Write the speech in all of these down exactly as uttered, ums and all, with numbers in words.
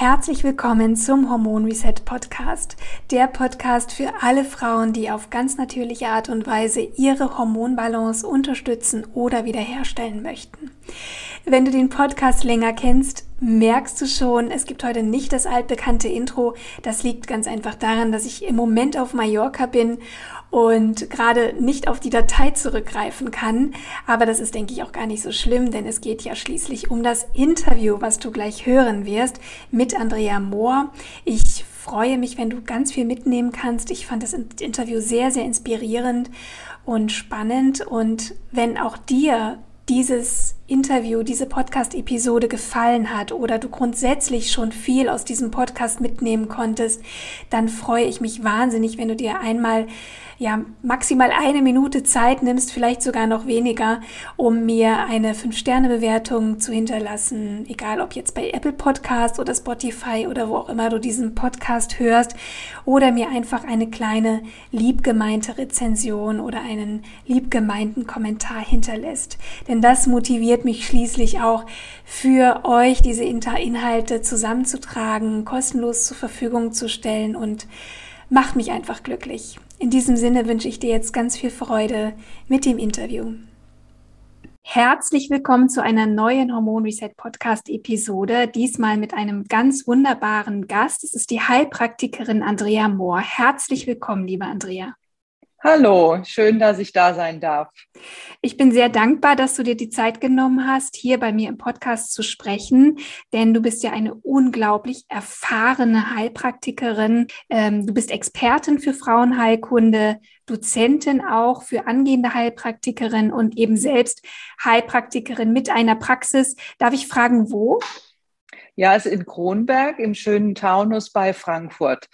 Herzlich willkommen zum Hormon Reset Podcast, der Podcast für alle Frauen, die auf ganz natürliche Art und Weise ihre Hormonbalance unterstützen oder wiederherstellen möchten. Wenn du den Podcast länger kennst, merkst du schon, es gibt heute nicht das altbekannte Intro. Das liegt ganz einfach daran, dass ich im Moment auf Mallorca bin und gerade nicht auf die Datei zurückgreifen kann. Aber das ist, denke ich, auch gar nicht so schlimm, denn es geht ja schließlich um das Interview, was du gleich hören wirst, mit Andrea Mohr. Ich freue mich, wenn du ganz viel mitnehmen kannst. Ich fand das Interview sehr, sehr inspirierend und spannend. Und wenn auch dir dieses Interview, diese Podcast-Episode gefallen hat oder du grundsätzlich schon viel aus diesem Podcast mitnehmen konntest, dann freue ich mich wahnsinnig, wenn du dir einmal, ja, maximal eine Minute Zeit nimmst, vielleicht sogar noch weniger, um mir eine fünf Sterne Bewertung zu hinterlassen, egal ob jetzt bei Apple Podcast oder Spotify oder wo auch immer du diesen Podcast hörst, oder mir einfach eine kleine liebgemeinte Rezension oder einen liebgemeinten Kommentar hinterlässt. Denn das motiviert mich schließlich auch, für euch diese Inhalte zusammenzutragen, kostenlos zur Verfügung zu stellen, und macht mich einfach glücklich. In diesem Sinne wünsche ich dir jetzt ganz viel Freude mit dem Interview. Herzlich willkommen zu einer neuen Hormon Reset Podcast Episode, diesmal mit einem ganz wunderbaren Gast. Es ist die Heilpraktikerin Andrea Mohr. Herzlich willkommen, liebe Andrea. Hallo, schön, dass ich da sein darf. Ich bin sehr dankbar, dass du dir die Zeit genommen hast, hier bei mir im Podcast zu sprechen, denn du bist ja eine unglaublich erfahrene Heilpraktikerin. Du bist Expertin für Frauenheilkunde, Dozentin auch für angehende Heilpraktikerin und eben selbst Heilpraktikerin mit einer Praxis. Darf ich fragen, wo? Ja, es ist in Kronberg im schönen Taunus bei Frankfurt.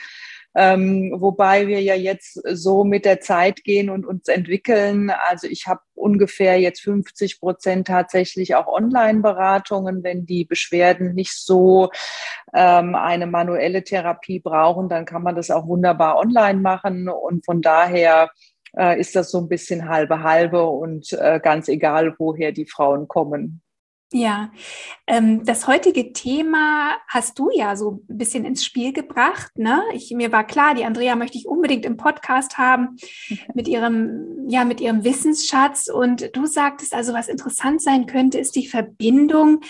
Ähm, wobei wir ja jetzt so mit der Zeit gehen und uns entwickeln. Also ich habe ungefähr jetzt fünfzig Prozent tatsächlich auch Online-Beratungen. Wenn die Beschwerden nicht so ähm, eine manuelle Therapie brauchen, dann kann man das auch wunderbar online machen. Und von daher äh, ist das so ein bisschen halbe halbe und äh, ganz egal, woher die Frauen kommen. Ja, ähm, das heutige Thema hast du ja so ein bisschen ins Spiel gebracht, ne? Ich, mir war klar, die Andrea möchte ich unbedingt im Podcast haben mit ihrem, ja, mit ihrem Wissensschatz. Und du sagtest also, was interessant sein könnte, ist die Verbindung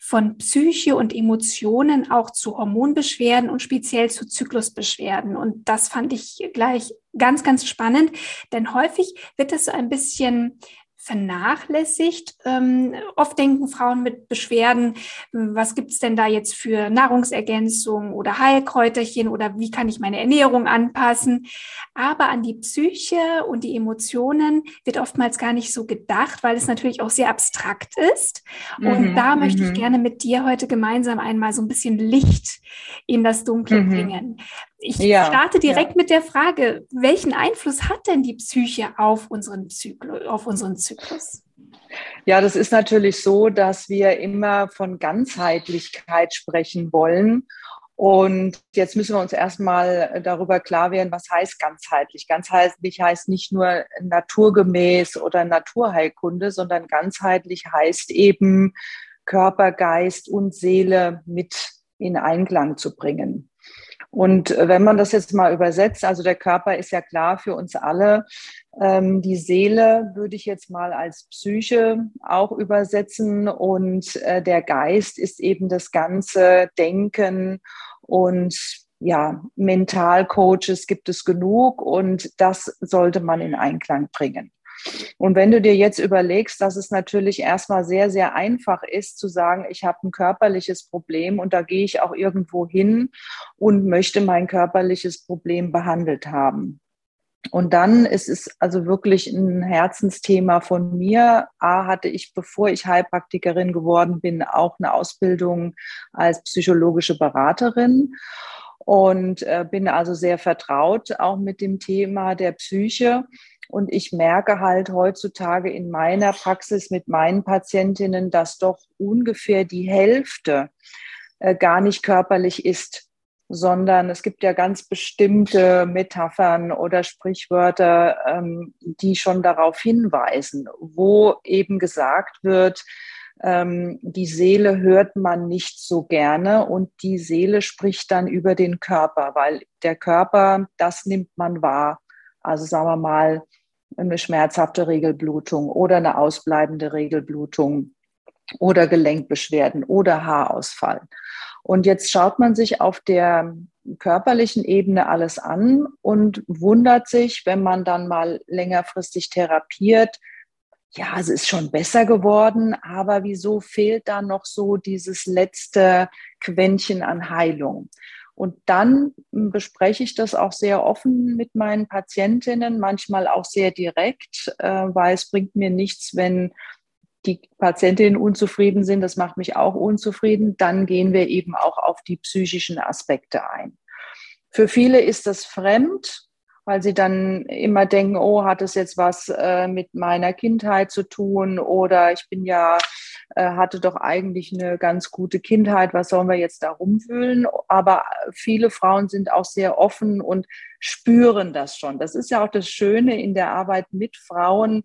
von Psyche und Emotionen auch zu Hormonbeschwerden und speziell zu Zyklusbeschwerden. Und das fand ich gleich ganz, ganz spannend, denn häufig wird das so ein bisschen vernachlässigt. Ähm, oft denken Frauen mit Beschwerden, was gibt es denn da jetzt für Nahrungsergänzungen oder Heilkräuterchen oder wie kann ich meine Ernährung anpassen? Aber an die Psyche und die Emotionen wird oftmals gar nicht so gedacht, weil es natürlich auch sehr abstrakt ist. Und mhm, da möchte m-m. ich gerne mit dir heute gemeinsam einmal so ein bisschen Licht in das Dunkle mhm. bringen. Ich ja, starte direkt ja. mit der Frage, welchen Einfluss hat denn die Psyche auf unseren Zyklus, auf unseren Zyklus? Ja, das ist natürlich so, dass wir immer von Ganzheitlichkeit sprechen wollen. Und jetzt müssen wir uns erstmal darüber klar werden, was heißt ganzheitlich? Ganzheitlich heißt nicht nur naturgemäß oder Naturheilkunde, sondern ganzheitlich heißt eben, Körper, Geist und Seele mit in Einklang zu bringen. Und wenn man das jetzt mal übersetzt, also der Körper ist ja klar für uns alle, ähm, die Seele würde ich jetzt mal als Psyche auch übersetzen, und äh, der Geist ist eben das ganze Denken, und ja, Mentalcoaches gibt es genug, und das sollte man in Einklang bringen. Und wenn du dir jetzt überlegst, dass es natürlich erstmal sehr, sehr einfach ist zu sagen, ich habe ein körperliches Problem und da gehe ich auch irgendwo hin und möchte mein körperliches Problem behandelt haben. Und dann ist es also wirklich ein Herzensthema von mir. A, hatte ich, bevor ich Heilpraktikerin geworden bin, auch eine Ausbildung als psychologische Beraterin und bin also sehr vertraut auch mit dem Thema der Psyche. Und ich merke halt heutzutage in meiner Praxis mit meinen Patientinnen, dass doch ungefähr die Hälfte äh, gar nicht körperlich ist, sondern es gibt ja ganz bestimmte Metaphern oder Sprichwörter, ähm, die schon darauf hinweisen, wo eben gesagt wird, ähm, die Seele hört man nicht so gerne und die Seele spricht dann über den Körper, weil der Körper, das nimmt man wahr. Also sagen wir mal, eine schmerzhafte Regelblutung oder eine ausbleibende Regelblutung oder Gelenkbeschwerden oder Haarausfall. Und jetzt schaut man sich auf der körperlichen Ebene alles an und wundert sich, wenn man dann mal längerfristig therapiert, ja, es ist schon besser geworden, aber wieso fehlt da noch so dieses letzte Quäntchen an Heilung? Und dann bespreche ich das auch sehr offen mit meinen Patientinnen, manchmal auch sehr direkt, weil es bringt mir nichts, wenn die Patientinnen unzufrieden sind, das macht mich auch unzufrieden, dann gehen wir eben auch auf die psychischen Aspekte ein. Für viele ist das fremd, weil sie dann immer denken, oh, hat es jetzt was äh, mit meiner Kindheit zu tun oder ich bin ja, äh, hatte doch eigentlich eine ganz gute Kindheit, was sollen wir jetzt da rumwühlen? Aber viele Frauen sind auch sehr offen und spüren das schon. Das ist ja auch das Schöne in der Arbeit mit Frauen,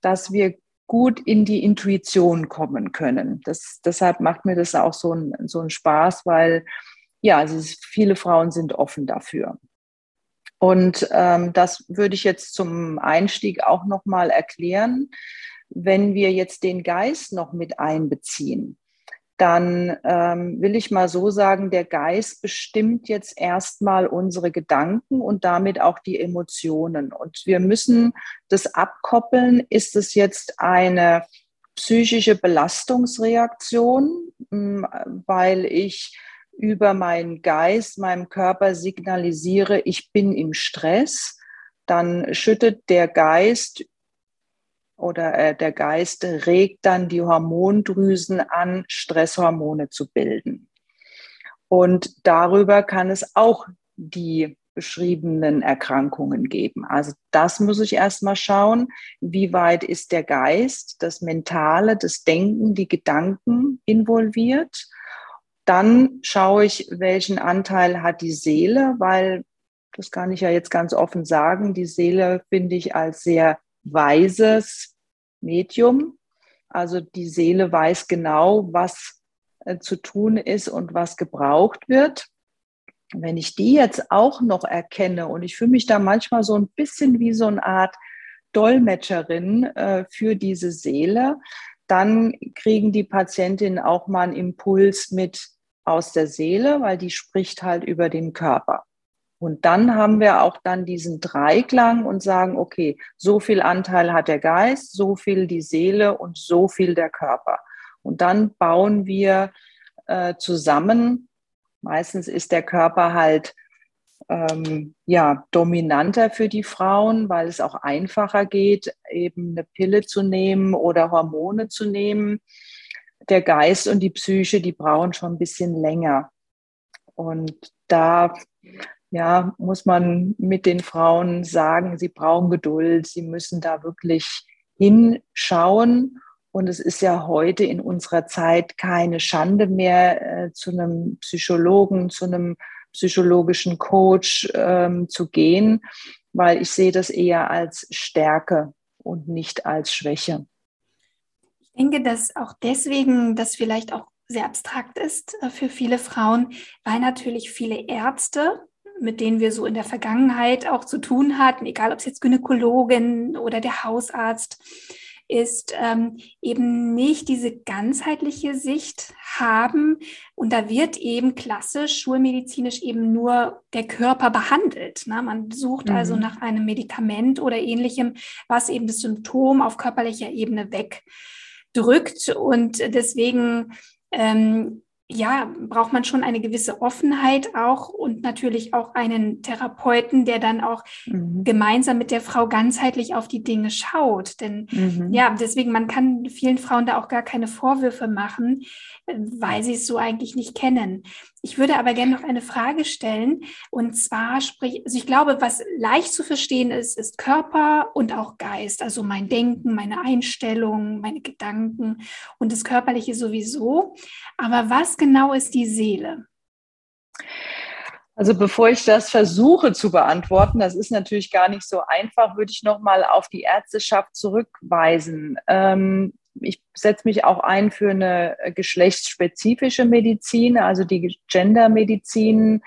dass wir gut in die Intuition kommen können. Das, deshalb macht mir das auch so einen so einen Spaß, weil ja, also viele Frauen sind offen dafür. Und ähm, das würde ich jetzt zum Einstieg auch nochmal erklären. Wenn wir jetzt den Geist noch mit einbeziehen, dann ähm, will ich mal so sagen, der Geist bestimmt jetzt erstmal unsere Gedanken und damit auch die Emotionen. Und wir müssen das abkoppeln. Ist es jetzt eine psychische Belastungsreaktion, weil ich über meinen Geist, meinem Körper signalisiere, ich bin im Stress? Dann schüttet der Geist oder der Geist regt dann die Hormondrüsen an, Stresshormone zu bilden. Und darüber kann es auch die beschriebenen Erkrankungen geben. Also das muss ich erstmal schauen, wie weit ist der Geist, das Mentale, das Denken, die Gedanken involviert. Dann schaue ich, welchen Anteil hat die Seele, weil, das kann ich ja jetzt ganz offen sagen, die Seele finde ich als sehr weises Medium. Also die Seele weiß genau, was äh, zu tun ist und was gebraucht wird. Wenn ich die jetzt auch noch erkenne, und ich fühle mich da manchmal so ein bisschen wie so eine Art Dolmetscherin äh, für diese Seele, dann kriegen die Patientinnen auch mal einen Impuls mit aus der Seele, weil die spricht halt über den Körper. Und dann haben wir auch dann diesen Dreiklang und sagen, okay, so viel Anteil hat der Geist, so viel die Seele und so viel der Körper. Und dann bauen wir äh, zusammen. Meistens ist der Körper halt ähm, ja, dominanter für die Frauen, weil es auch einfacher geht, eben eine Pille zu nehmen oder Hormone zu nehmen. Der Geist und die Psyche, die brauchen schon ein bisschen länger. Und da... ja, muss man mit den Frauen sagen, sie brauchen Geduld, sie müssen da wirklich hinschauen. Und es ist ja heute in unserer Zeit keine Schande mehr, äh, zu einem Psychologen, zu einem psychologischen Coach ähm, zu gehen, weil ich sehe das eher als Stärke und nicht als Schwäche. Ich denke, dass auch deswegen, dass vielleicht auch sehr abstrakt ist äh, für viele Frauen, weil natürlich viele Ärzte, mit denen wir so in der Vergangenheit auch zu tun hatten, egal ob es jetzt Gynäkologin oder der Hausarzt ist, ähm, eben nicht diese ganzheitliche Sicht haben. Und da wird eben klassisch, schulmedizinisch eben nur der Körper behandelt. Ne? Man sucht mhm. also nach einem Medikament oder Ähnlichem, was eben das Symptom auf körperlicher Ebene wegdrückt. Und deswegen ähm, ja, braucht man schon eine gewisse Offenheit auch und natürlich auch einen Therapeuten, der dann auch mhm. gemeinsam mit der Frau ganzheitlich auf die Dinge schaut. Denn mhm. ja, deswegen, man kann vielen Frauen da auch gar keine Vorwürfe machen, weil sie es so eigentlich nicht kennen. Ich würde aber gerne noch eine Frage stellen. Und zwar, sprich, also ich glaube, was leicht zu verstehen ist, ist Körper und auch Geist. Also mein Denken, meine Einstellungen, meine Gedanken und das Körperliche sowieso. Aber was genau ist die Seele? Also bevor ich das versuche zu beantworten, das ist natürlich gar nicht so einfach, würde ich nochmal auf die Ärzteschaft zurückweisen. Ähm, ich setze mich auch ein für eine geschlechtsspezifische Medizin, also die Gendermedizin.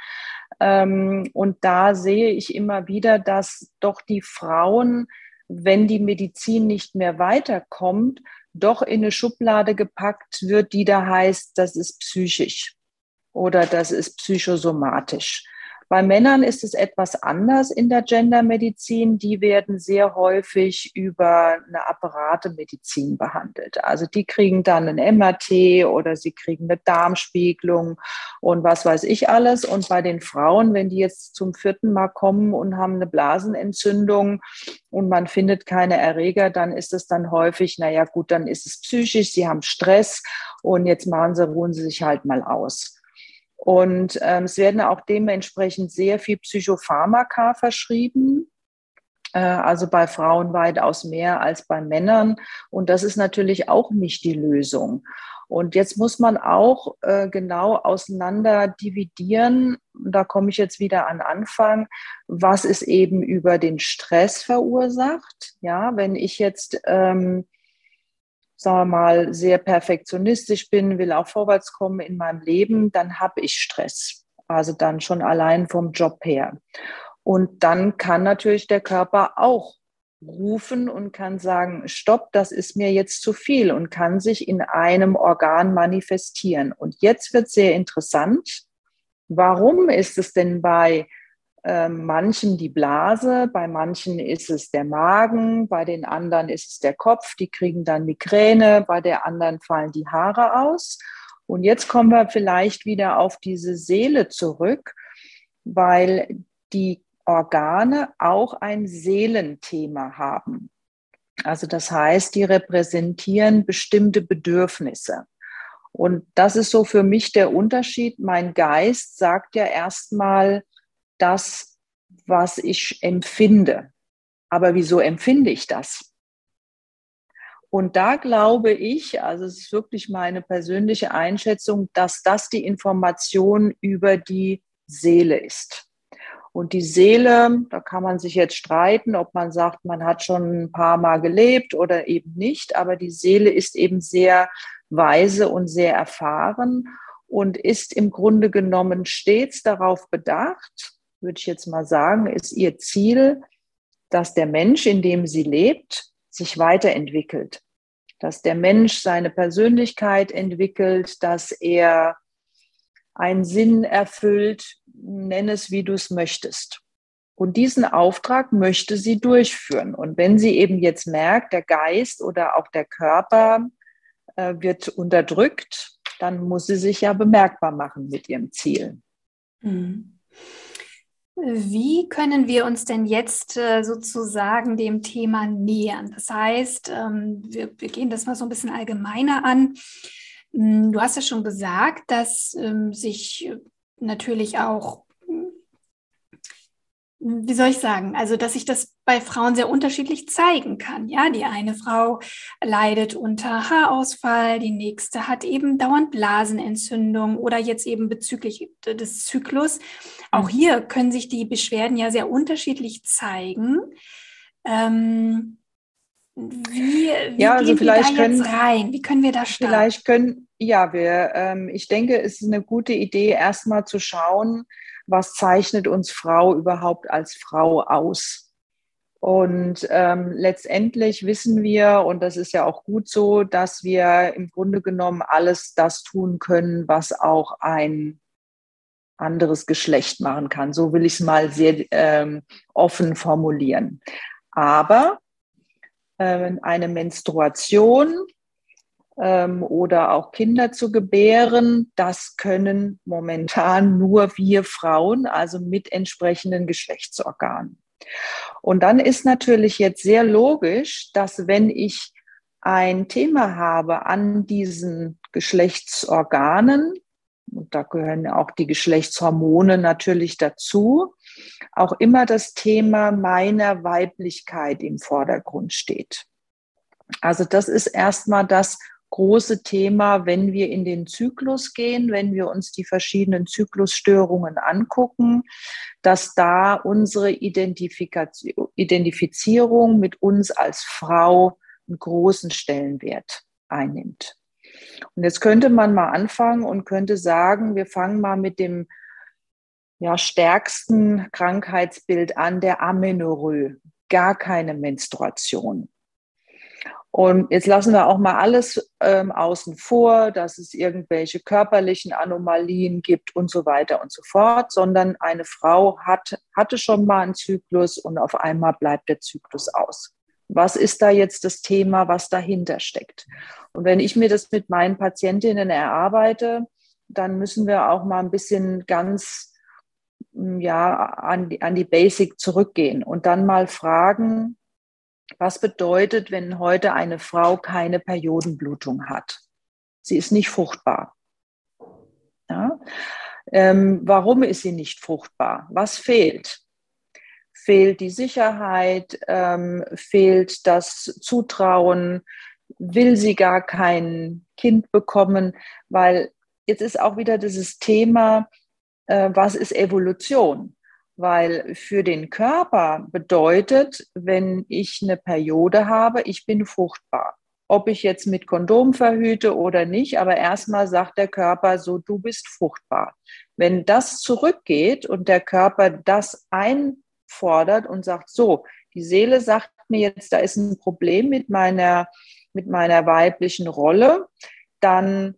Ähm, und da sehe ich immer wieder, dass doch die Frauen, wenn die Medizin nicht mehr weiterkommt, doch in eine Schublade gepackt wird, die da heißt, das ist psychisch oder das ist psychosomatisch. Bei Männern ist es etwas anders in der Gendermedizin. Die werden sehr häufig über eine Apparatemedizin behandelt. Also die kriegen dann ein M R T oder sie kriegen eine Darmspiegelung und was weiß ich alles. Und bei den Frauen, wenn die jetzt zum vierten Mal kommen und haben eine Blasenentzündung und man findet keine Erreger, dann ist es dann häufig, naja gut, dann ist es psychisch, sie haben Stress und jetzt machen sie, ruhen sie sich halt mal aus. Und ähm, es werden auch dementsprechend sehr viel Psychopharmaka verschrieben, äh, also bei Frauen weitaus mehr als bei Männern. Und das ist natürlich auch nicht die Lösung. Und jetzt muss man auch äh, genau auseinander dividieren, da komme ich jetzt wieder an Anfang, was ist eben über den Stress verursacht. Ja, wenn ich jetzt... Ähm, sagen wir mal, sehr perfektionistisch bin, will auch vorwärts kommen in meinem Leben, dann habe ich Stress. Also dann schon allein vom Job her. Und dann kann natürlich der Körper auch rufen und kann sagen, stopp, das ist mir jetzt zu viel und kann sich in einem Organ manifestieren. Und jetzt wird es sehr interessant, warum ist es denn bei manchen die Blase, bei manchen ist es der Magen, bei den anderen ist es der Kopf, die kriegen dann Migräne, bei der anderen fallen die Haare aus. Und jetzt kommen wir vielleicht wieder auf diese Seele zurück, weil die Organe auch ein Seelenthema haben. Also das heißt, die repräsentieren bestimmte Bedürfnisse. Und das ist so für mich der Unterschied. Mein Geist sagt ja erstmal, das, was ich empfinde. Aber wieso empfinde ich das? Und da glaube ich, also es ist wirklich meine persönliche Einschätzung, dass das die Information über die Seele ist. Und die Seele, da kann man sich jetzt streiten, ob man sagt, man hat schon ein paar Mal gelebt oder eben nicht, aber die Seele ist eben sehr weise und sehr erfahren und ist im Grunde genommen stets darauf bedacht, würde ich jetzt mal sagen, ist ihr Ziel, dass der Mensch, in dem sie lebt, sich weiterentwickelt. Dass der Mensch seine Persönlichkeit entwickelt, dass er einen Sinn erfüllt, nenn es, wie du es möchtest. Und diesen Auftrag möchte sie durchführen. Und wenn sie eben jetzt merkt, der Geist oder auch der Körper äh, wird unterdrückt, dann muss sie sich ja bemerkbar machen mit ihrem Ziel. Mhm. Wie können wir uns denn jetzt sozusagen dem Thema nähern? Das heißt, wir gehen das mal so ein bisschen allgemeiner an. Du hast ja schon gesagt, dass sich natürlich auch, wie soll ich sagen, also dass sich das bei Frauen sehr unterschiedlich zeigen kann. Ja, die eine Frau leidet unter Haarausfall, die nächste hat eben dauernd Blasenentzündung oder jetzt eben bezüglich des Zyklus. Auch hier können sich die Beschwerden ja sehr unterschiedlich zeigen. Ähm, wie wie ja, also gehen wir da jetzt können, rein? Wie können wir da starten? Vielleicht können, ja, wir, ähm, ich denke, es ist eine gute Idee, erstmal zu schauen, was zeichnet uns Frau überhaupt als Frau aus? Und ähm, letztendlich wissen wir, und das ist ja auch gut so, dass wir im Grunde genommen alles das tun können, was auch ein anderes Geschlecht machen kann. So will ich es mal sehr ähm, offen formulieren. Aber äh, eine Menstruation ähm, oder auch Kinder zu gebären, das können momentan nur wir Frauen, also mit entsprechenden Geschlechtsorganen. Und dann ist natürlich jetzt sehr logisch, dass wenn ich ein Thema habe an diesen Geschlechtsorganen, und da gehören auch die Geschlechtshormone natürlich dazu, auch immer das Thema meiner Weiblichkeit im Vordergrund steht. Also das ist erstmal das große Thema, wenn wir in den Zyklus gehen, wenn wir uns die verschiedenen Zyklusstörungen angucken, dass da unsere Identifikation, Identifizierung mit uns als Frau einen großen Stellenwert einnimmt. Und jetzt könnte man mal anfangen und könnte sagen, wir fangen mal mit dem ja, stärksten Krankheitsbild an, der Amenorrhö, gar keine Menstruation. Und jetzt lassen wir auch mal alles ähm, außen vor, dass es irgendwelche körperlichen Anomalien gibt und so weiter und so fort, sondern eine Frau hat, hatte schon mal einen Zyklus und auf einmal bleibt der Zyklus aus. Was ist da jetzt das Thema, was dahinter steckt? Und wenn ich mir das mit meinen Patientinnen erarbeite, dann müssen wir auch mal ein bisschen ganz ja, an die, an die Basic zurückgehen und dann mal fragen, was bedeutet, wenn heute eine Frau keine Periodenblutung hat? Sie ist nicht fruchtbar. Ja? Ähm, warum ist sie nicht fruchtbar? Was fehlt? Fehlt die Sicherheit? Ähm, fehlt das Zutrauen? Will sie gar kein Kind bekommen? Weil jetzt ist auch wieder dieses Thema, äh, was ist Evolution? Weil für den Körper bedeutet, wenn ich eine Periode habe, ich bin fruchtbar. Ob ich jetzt mit Kondom verhüte oder nicht, aber erstmal sagt der Körper so, du bist fruchtbar. Wenn das zurückgeht und der Körper das einfordert und sagt so, die Seele sagt mir jetzt, da ist ein Problem mit meiner, mit meiner weiblichen Rolle, dann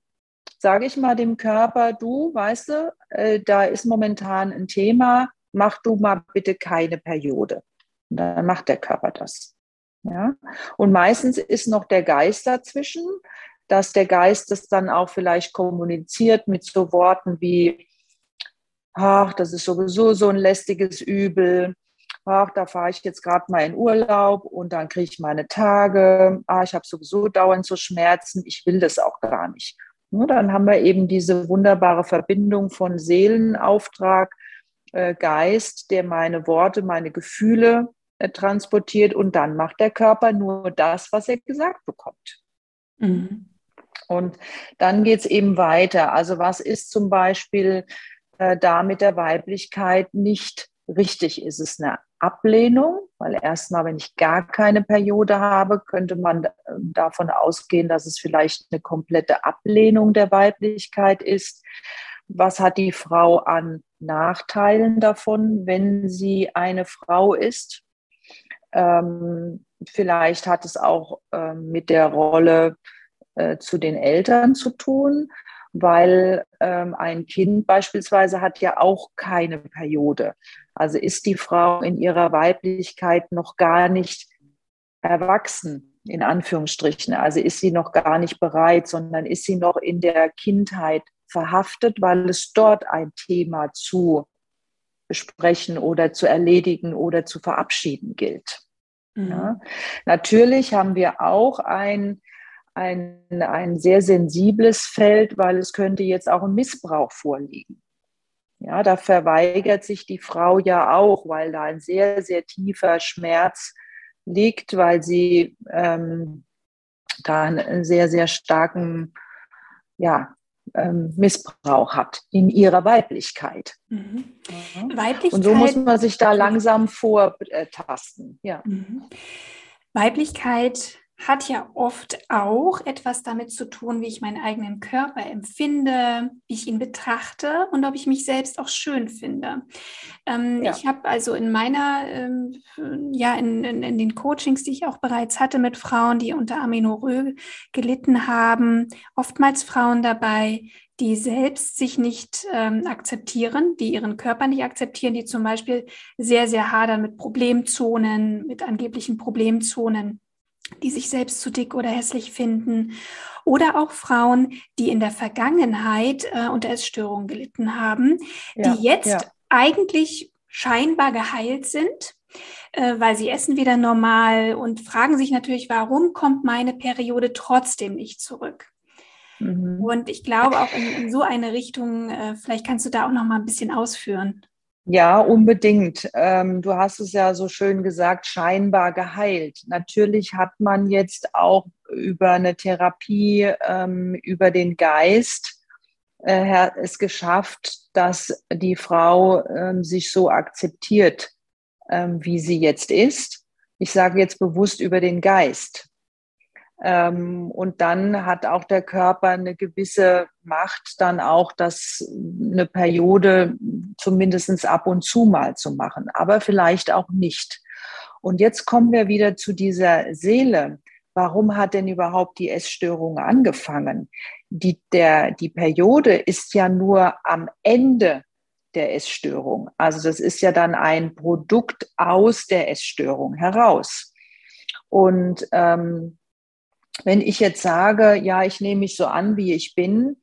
sage ich mal dem Körper, du, weißt du, äh, da ist momentan ein Thema, mach du mal bitte keine Periode. Und dann macht der Körper das. Ja? Und meistens ist noch der Geist dazwischen, dass der Geist das dann auch vielleicht kommuniziert mit so Worten wie, ach, das ist sowieso so ein lästiges Übel, ach, da fahre ich jetzt gerade mal in Urlaub und dann kriege ich meine Tage, ah, ich habe sowieso dauernd so Schmerzen, ich will das auch gar nicht. Ja, dann haben wir eben diese wunderbare Verbindung von Seelenauftrag, Geist, der meine Worte, meine Gefühle äh, transportiert und dann macht der Körper nur das, was er gesagt bekommt. Mhm. Und dann geht es eben weiter. Also was ist zum Beispiel äh, da mit der Weiblichkeit nicht richtig? Ist es eine Ablehnung? Weil erstmal, wenn ich gar keine Periode habe, könnte man äh, davon ausgehen, dass es vielleicht eine komplette Ablehnung der Weiblichkeit ist. Was hat die Frau an Nachteilen davon, wenn sie eine Frau ist? Ähm, vielleicht hat es auch äh, mit der Rolle äh, zu den Eltern zu tun, weil ähm, ein Kind beispielsweise hat ja auch keine Periode. Also ist die Frau in ihrer Weiblichkeit noch gar nicht erwachsen, in Anführungsstrichen. Also ist sie noch gar nicht bereit, sondern ist sie noch in der Kindheit verhaftet, weil es dort ein Thema zu besprechen oder zu erledigen oder zu verabschieden gilt. Mhm. Ja. Natürlich haben wir auch ein, ein, ein sehr sensibles Feld, weil es könnte jetzt auch ein Missbrauch vorliegen. Ja, da verweigert sich die Frau ja auch, weil da ein sehr, sehr tiefer Schmerz liegt, weil sie ähm, da einen sehr, sehr starken, ja, Missbrauch hat in ihrer Weiblichkeit. Mhm. Weiblichkeit. Und so muss man sich da langsam vortasten. Ja. Mhm. Weiblichkeit hat ja oft auch etwas damit zu tun, wie ich meinen eigenen Körper empfinde, wie ich ihn betrachte und ob ich mich selbst auch schön finde. Ähm, ja. Ich habe also in meiner, ähm, ja, in, in, in den Coachings, die ich auch bereits hatte mit Frauen, die unter Amenorrhö gelitten haben, oftmals Frauen dabei, die selbst sich nicht ähm, akzeptieren, die ihren Körper nicht akzeptieren, die zum Beispiel sehr, sehr hadern mit Problemzonen, mit angeblichen Problemzonen, die sich selbst zu dick oder hässlich finden, oder auch Frauen, die in der Vergangenheit äh, unter Essstörungen gelitten haben, ja, die jetzt ja. eigentlich scheinbar geheilt sind, äh, weil sie essen wieder normal und fragen sich natürlich, warum kommt meine Periode trotzdem nicht zurück? Mhm. Und ich glaube auch in, in so eine Richtung, äh, vielleicht kannst du da auch noch mal ein bisschen ausführen. Ja, unbedingt. Ähm, du hast es ja so schön gesagt, scheinbar geheilt. Natürlich hat man jetzt auch über eine Therapie, ähm, über den Geist äh, es geschafft, dass die Frau ähm, sich so akzeptiert, ähm, wie sie jetzt ist. Ich sage jetzt bewusst über den Geist. Und dann hat auch der Körper eine gewisse Macht, dann auch das eine Periode zumindest ab und zu mal zu machen, aber vielleicht auch nicht. Und jetzt kommen wir wieder zu dieser Seele. Warum hat denn überhaupt die Essstörung angefangen? Die, der, die Periode ist ja nur am Ende der Essstörung. Also das ist ja dann ein Produkt aus der Essstörung heraus. Und ähm, wenn ich jetzt sage, ja, ich nehme mich so an, wie ich bin,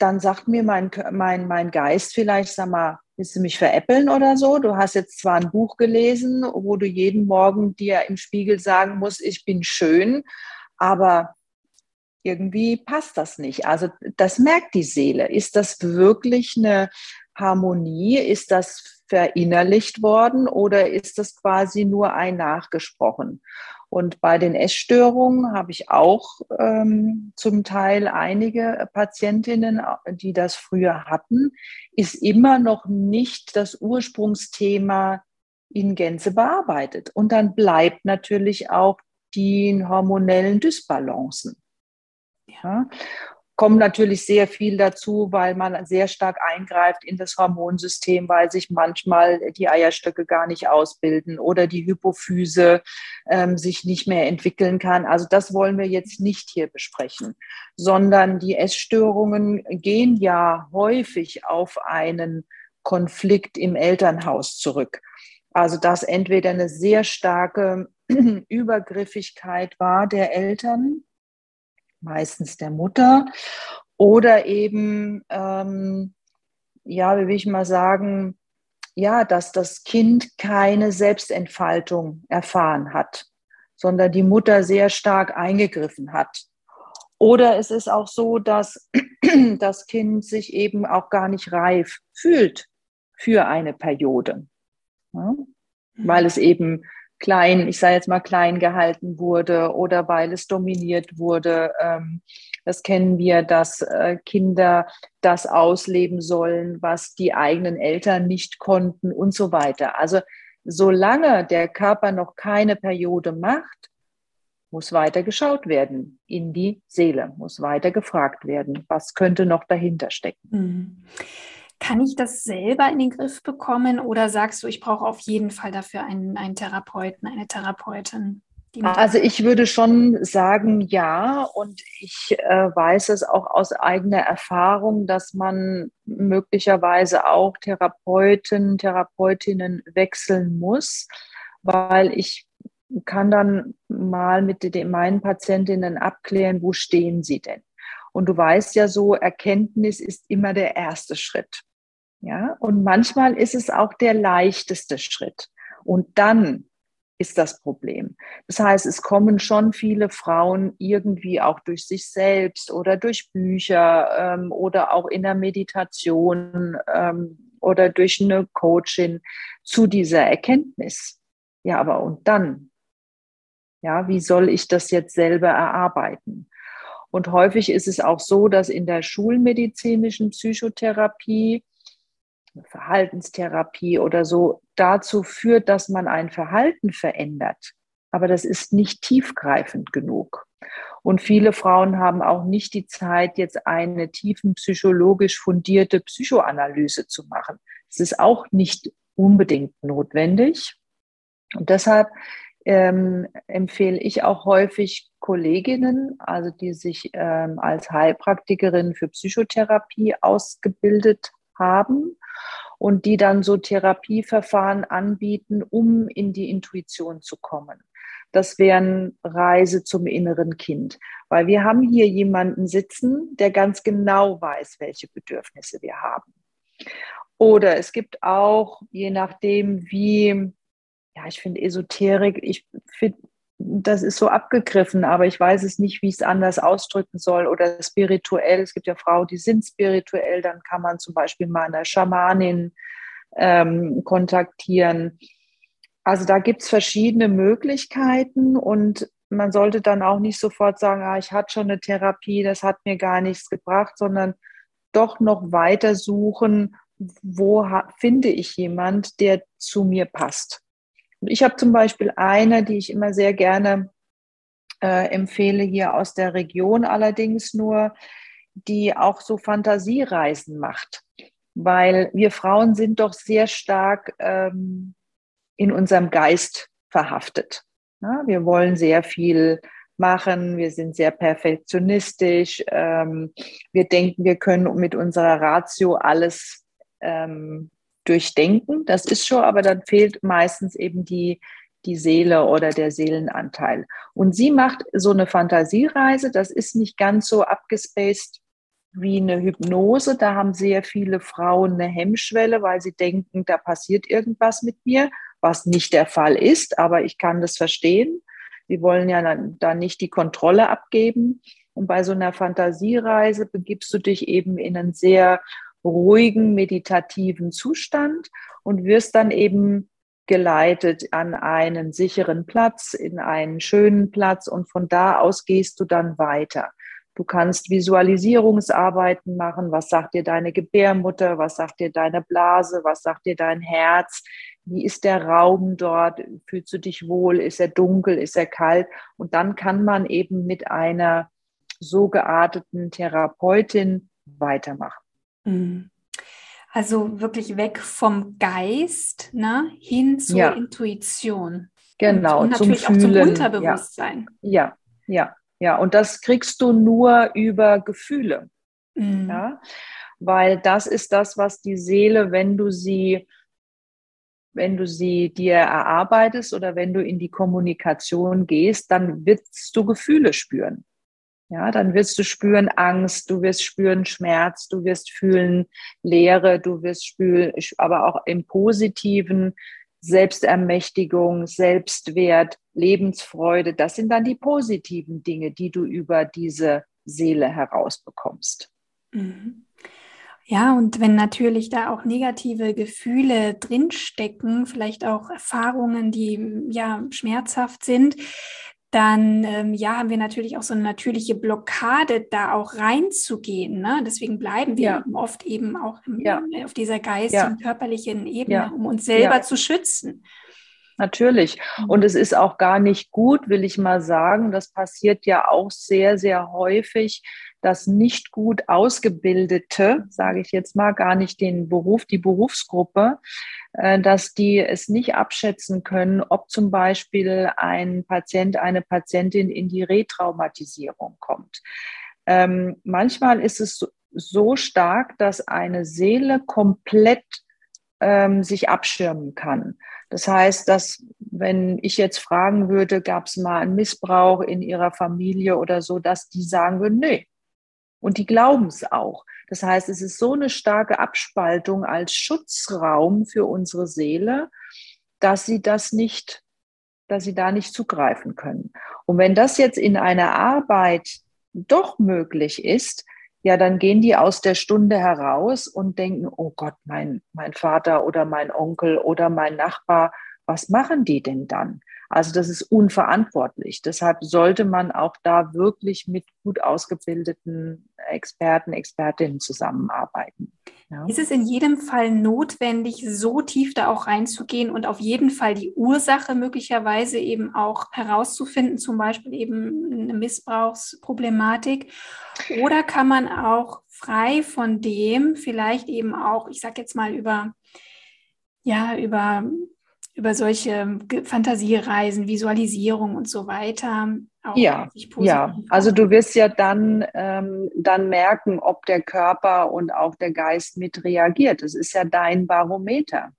dann sagt mir mein, mein, mein Geist vielleicht, sag mal, willst du mich veräppeln oder so? Du hast jetzt zwar ein Buch gelesen, wo du jeden Morgen dir im Spiegel sagen musst, ich bin schön, aber irgendwie passt das nicht. Also das merkt die Seele. Ist das wirklich eine Harmonie? Ist das verinnerlicht worden oder ist das quasi nur ein Nachgesprochen? Und bei den Essstörungen habe ich auch ähm, zum Teil einige Patientinnen, die das früher hatten, ist immer noch nicht das Ursprungsthema in Gänze bearbeitet. Und dann bleibt natürlich auch die hormonellen Dysbalancen. Ja. Kommt natürlich sehr viel dazu, weil man sehr stark eingreift in das Hormonsystem, weil sich manchmal die Eierstöcke gar nicht ausbilden oder die Hypophyse ähm, sich nicht mehr entwickeln kann. Also das wollen wir jetzt nicht hier besprechen, sondern die Essstörungen gehen ja häufig auf einen Konflikt im Elternhaus zurück. Also dass entweder eine sehr starke Übergriffigkeit war der Eltern, meistens der Mutter, oder eben, ähm, ja, wie will ich mal sagen, ja, dass das Kind keine Selbstentfaltung erfahren hat, sondern die Mutter sehr stark eingegriffen hat. Oder es ist auch so, dass das Kind sich eben auch gar nicht reif fühlt für eine Periode, ja? Weil es eben klein, ich sage jetzt mal klein gehalten wurde oder weil es dominiert wurde. Das kennen wir, dass Kinder das ausleben sollen, was die eigenen Eltern nicht konnten und so weiter. Also solange der Körper noch keine Periode macht, muss weiter geschaut werden in die Seele, muss weiter gefragt werden, was könnte noch dahinter stecken. Mhm. Kann ich das selber in den Griff bekommen oder sagst du, ich brauche auf jeden Fall dafür einen, einen Therapeuten, eine Therapeutin? Also ich würde schon sagen, ja. Und ich äh, weiß es auch aus eigener Erfahrung, dass man möglicherweise auch Therapeuten, Therapeutinnen wechseln muss, weil ich kann dann mal mit den, meinen Patientinnen abklären, wo stehen sie denn? Und du weißt ja so, Erkenntnis ist immer der erste Schritt. Ja? Und manchmal ist es auch der leichteste Schritt. Und dann ist das Problem. Das heißt, es kommen schon viele Frauen irgendwie auch durch sich selbst oder durch Bücher ähm, oder auch in der Meditation ähm, oder durch eine Coachin zu dieser Erkenntnis. Ja, aber und dann? Ja, wie soll ich das jetzt selber erarbeiten? Und häufig ist es auch so, dass in der schulmedizinischen Psychotherapie, Verhaltenstherapie oder so, dazu führt, dass man ein Verhalten verändert. Aber das ist nicht tiefgreifend genug. Und viele Frauen haben auch nicht die Zeit, jetzt eine tiefenpsychologisch fundierte Psychoanalyse zu machen. Das ist auch nicht unbedingt notwendig. Und deshalb Ähm, empfehle ich auch häufig Kolleginnen, also die sich ähm, als Heilpraktikerin für Psychotherapie ausgebildet haben und die dann so Therapieverfahren anbieten, um in die Intuition zu kommen. Das wären Reise zum inneren Kind, weil wir haben hier jemanden sitzen, der ganz genau weiß, welche Bedürfnisse wir haben. Oder es gibt auch, je nachdem wie, ja, ich finde Esoterik, ich find, das ist so abgegriffen, aber ich weiß es nicht, wie ich es anders ausdrücken soll oder spirituell. Es gibt ja Frauen, die sind spirituell, dann kann man zum Beispiel mal eine Schamanin ähm, kontaktieren. Also da gibt es verschiedene Möglichkeiten und man sollte dann auch nicht sofort sagen, ah, ich hatte schon eine Therapie, das hat mir gar nichts gebracht, sondern doch noch weiter suchen, wo ha- finde ich jemand, der zu mir passt. Ich habe zum Beispiel eine, die ich immer sehr gerne äh, empfehle hier aus der Region allerdings nur, die auch so Fantasiereisen macht. Weil wir Frauen sind doch sehr stark ähm, in unserem Geist verhaftet. Ja, wir wollen sehr viel machen, wir sind sehr perfektionistisch, ähm, wir denken, wir können mit unserer Ratio alles ähm, durchdenken. Das ist schon, aber dann fehlt meistens eben die, die Seele oder der Seelenanteil. Und sie macht so eine Fantasiereise, das ist nicht ganz so abgespaced wie eine Hypnose. Da haben sehr viele Frauen eine Hemmschwelle, weil sie denken, da passiert irgendwas mit mir, was nicht der Fall ist, aber ich kann das verstehen. Sie wollen ja dann, dann nicht die Kontrolle abgeben. Und bei so einer Fantasiereise begibst du dich eben in einen sehr ruhigen, meditativen Zustand und wirst dann eben geleitet an einen sicheren Platz, in einen schönen Platz, und von da aus gehst du dann weiter. Du kannst Visualisierungsarbeiten machen. Was sagt dir deine Gebärmutter? Was sagt dir deine Blase? Was sagt dir dein Herz? Wie ist der Raum dort? Fühlst du dich wohl? Ist er dunkel? Ist er kalt? Und dann kann man eben mit einer so gearteten Therapeutin weitermachen. Also wirklich weg vom Geist, ne, hin zur ja. Intuition. Genau. Und, und natürlich zum auch Fühlen. Zum Unterbewusstsein. Ja, ja. ja. Ja, und das kriegst du nur über Gefühle, mhm. ja? Weil das ist das, was die Seele, wenn du sie, wenn du sie dir erarbeitest oder wenn du in die Kommunikation gehst, dann wirst du Gefühle spüren. Ja, dann wirst du spüren Angst, du wirst spüren Schmerz, du wirst fühlen Leere, du wirst spüren, aber auch im Positiven, Selbstermächtigung, Selbstwert, Lebensfreude, das sind dann die positiven Dinge, die du über diese Seele herausbekommst. Mhm. Ja, und wenn natürlich da auch negative Gefühle drinstecken, vielleicht auch Erfahrungen, die ja schmerzhaft sind, dann ähm, ja, haben wir natürlich auch so eine natürliche Blockade, da auch reinzugehen. Ne? Deswegen bleiben wir ja. eben oft eben auch im, ja. auf dieser geist- ja. und körperlichen Ebene, ja. um uns selber ja. zu schützen. Natürlich. Und es ist auch gar nicht gut, will ich mal sagen. Das passiert ja auch sehr, sehr häufig, dass nicht gut Ausgebildete, sage ich jetzt mal, gar nicht den Beruf, die Berufsgruppe, dass die es nicht abschätzen können, ob zum Beispiel ein Patient, eine Patientin in die Retraumatisierung kommt. Ähm, manchmal ist es so stark, dass eine Seele komplett ähm, sich abschirmen kann. Das heißt, dass wenn ich jetzt fragen würde, gab es mal einen Missbrauch in ihrer Familie oder so, dass die sagen würden, nee. Und die glauben es auch. Das heißt, es ist so eine starke Abspaltung als Schutzraum für unsere Seele, dass sie das nicht, dass sie da nicht zugreifen können. Und wenn das jetzt in einer Arbeit doch möglich ist, ja, dann gehen die aus der Stunde heraus und denken, oh Gott, mein, mein Vater oder mein Onkel oder mein Nachbar, was machen die denn dann? Also das ist unverantwortlich. Deshalb sollte man auch da wirklich mit gut ausgebildeten Experten, Expertinnen zusammenarbeiten. Ja. Ist es in jedem Fall notwendig, so tief da auch reinzugehen und auf jeden Fall die Ursache möglicherweise eben auch herauszufinden, zum Beispiel eben eine Missbrauchsproblematik? Oder kann man auch frei von dem vielleicht eben auch, ich sage jetzt mal über, ja, über... über solche Fantasiereisen, Visualisierung und so weiter. Auch ja, ja, also du wirst ja dann, ähm, dann merken, ob der Körper und auch der Geist mit reagiert. Es ist ja dein Barometer.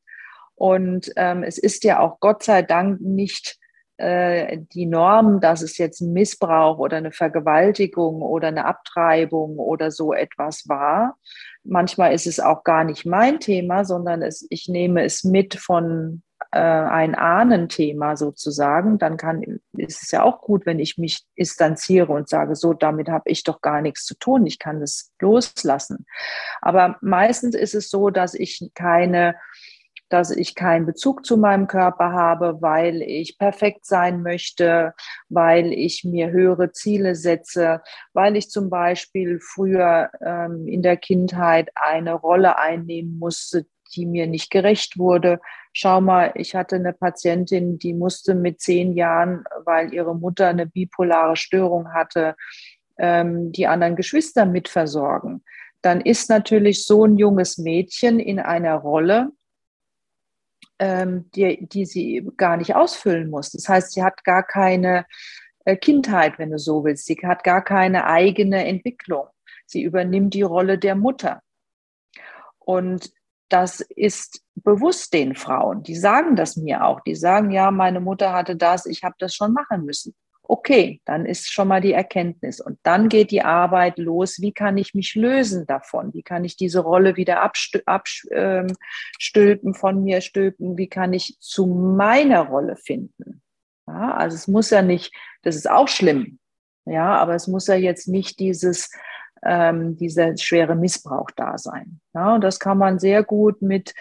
Und ähm, es ist ja auch Gott sei Dank nicht äh, die Norm, dass es jetzt ein Missbrauch oder eine Vergewaltigung oder eine Abtreibung oder so etwas war. Manchmal ist es auch gar nicht mein Thema, sondern es, ich nehme es mit von ein Ahnenthema sozusagen, dann kann, ist es ja auch gut, wenn ich mich distanziere und sage, so, damit habe ich doch gar nichts zu tun, ich kann das loslassen. Aber meistens ist es so, dass ich keine, dass ich keinen Bezug zu meinem Körper habe, weil ich perfekt sein möchte, weil ich mir höhere Ziele setze, weil ich zum Beispiel früher ähm, in der Kindheit eine Rolle einnehmen musste, die mir nicht gerecht wurde. Schau mal, ich hatte eine Patientin, die musste mit zehn Jahren, weil ihre Mutter eine bipolare Störung hatte, die anderen Geschwister mitversorgen. Dann ist natürlich so ein junges Mädchen in einer Rolle, die, die sie gar nicht ausfüllen muss. Das heißt, sie hat gar keine Kindheit, wenn du so willst. Sie hat gar keine eigene Entwicklung. Sie übernimmt die Rolle der Mutter. Und das ist bewusst den Frauen. Die sagen das mir auch. Die sagen, ja, meine Mutter hatte das, ich habe das schon machen müssen. Okay, dann ist schon mal die Erkenntnis. Und dann geht die Arbeit los, wie kann ich mich lösen davon? Wie kann ich diese Rolle wieder abstülpen, abstülpen von mir stülpen? Wie kann ich zu meiner Rolle finden? Ja, also es muss ja nicht, das ist auch schlimm, ja, aber es muss ja jetzt nicht dieses, ähm, dieser schwere Missbrauch da sein. Ja, und das kann man sehr gut mit,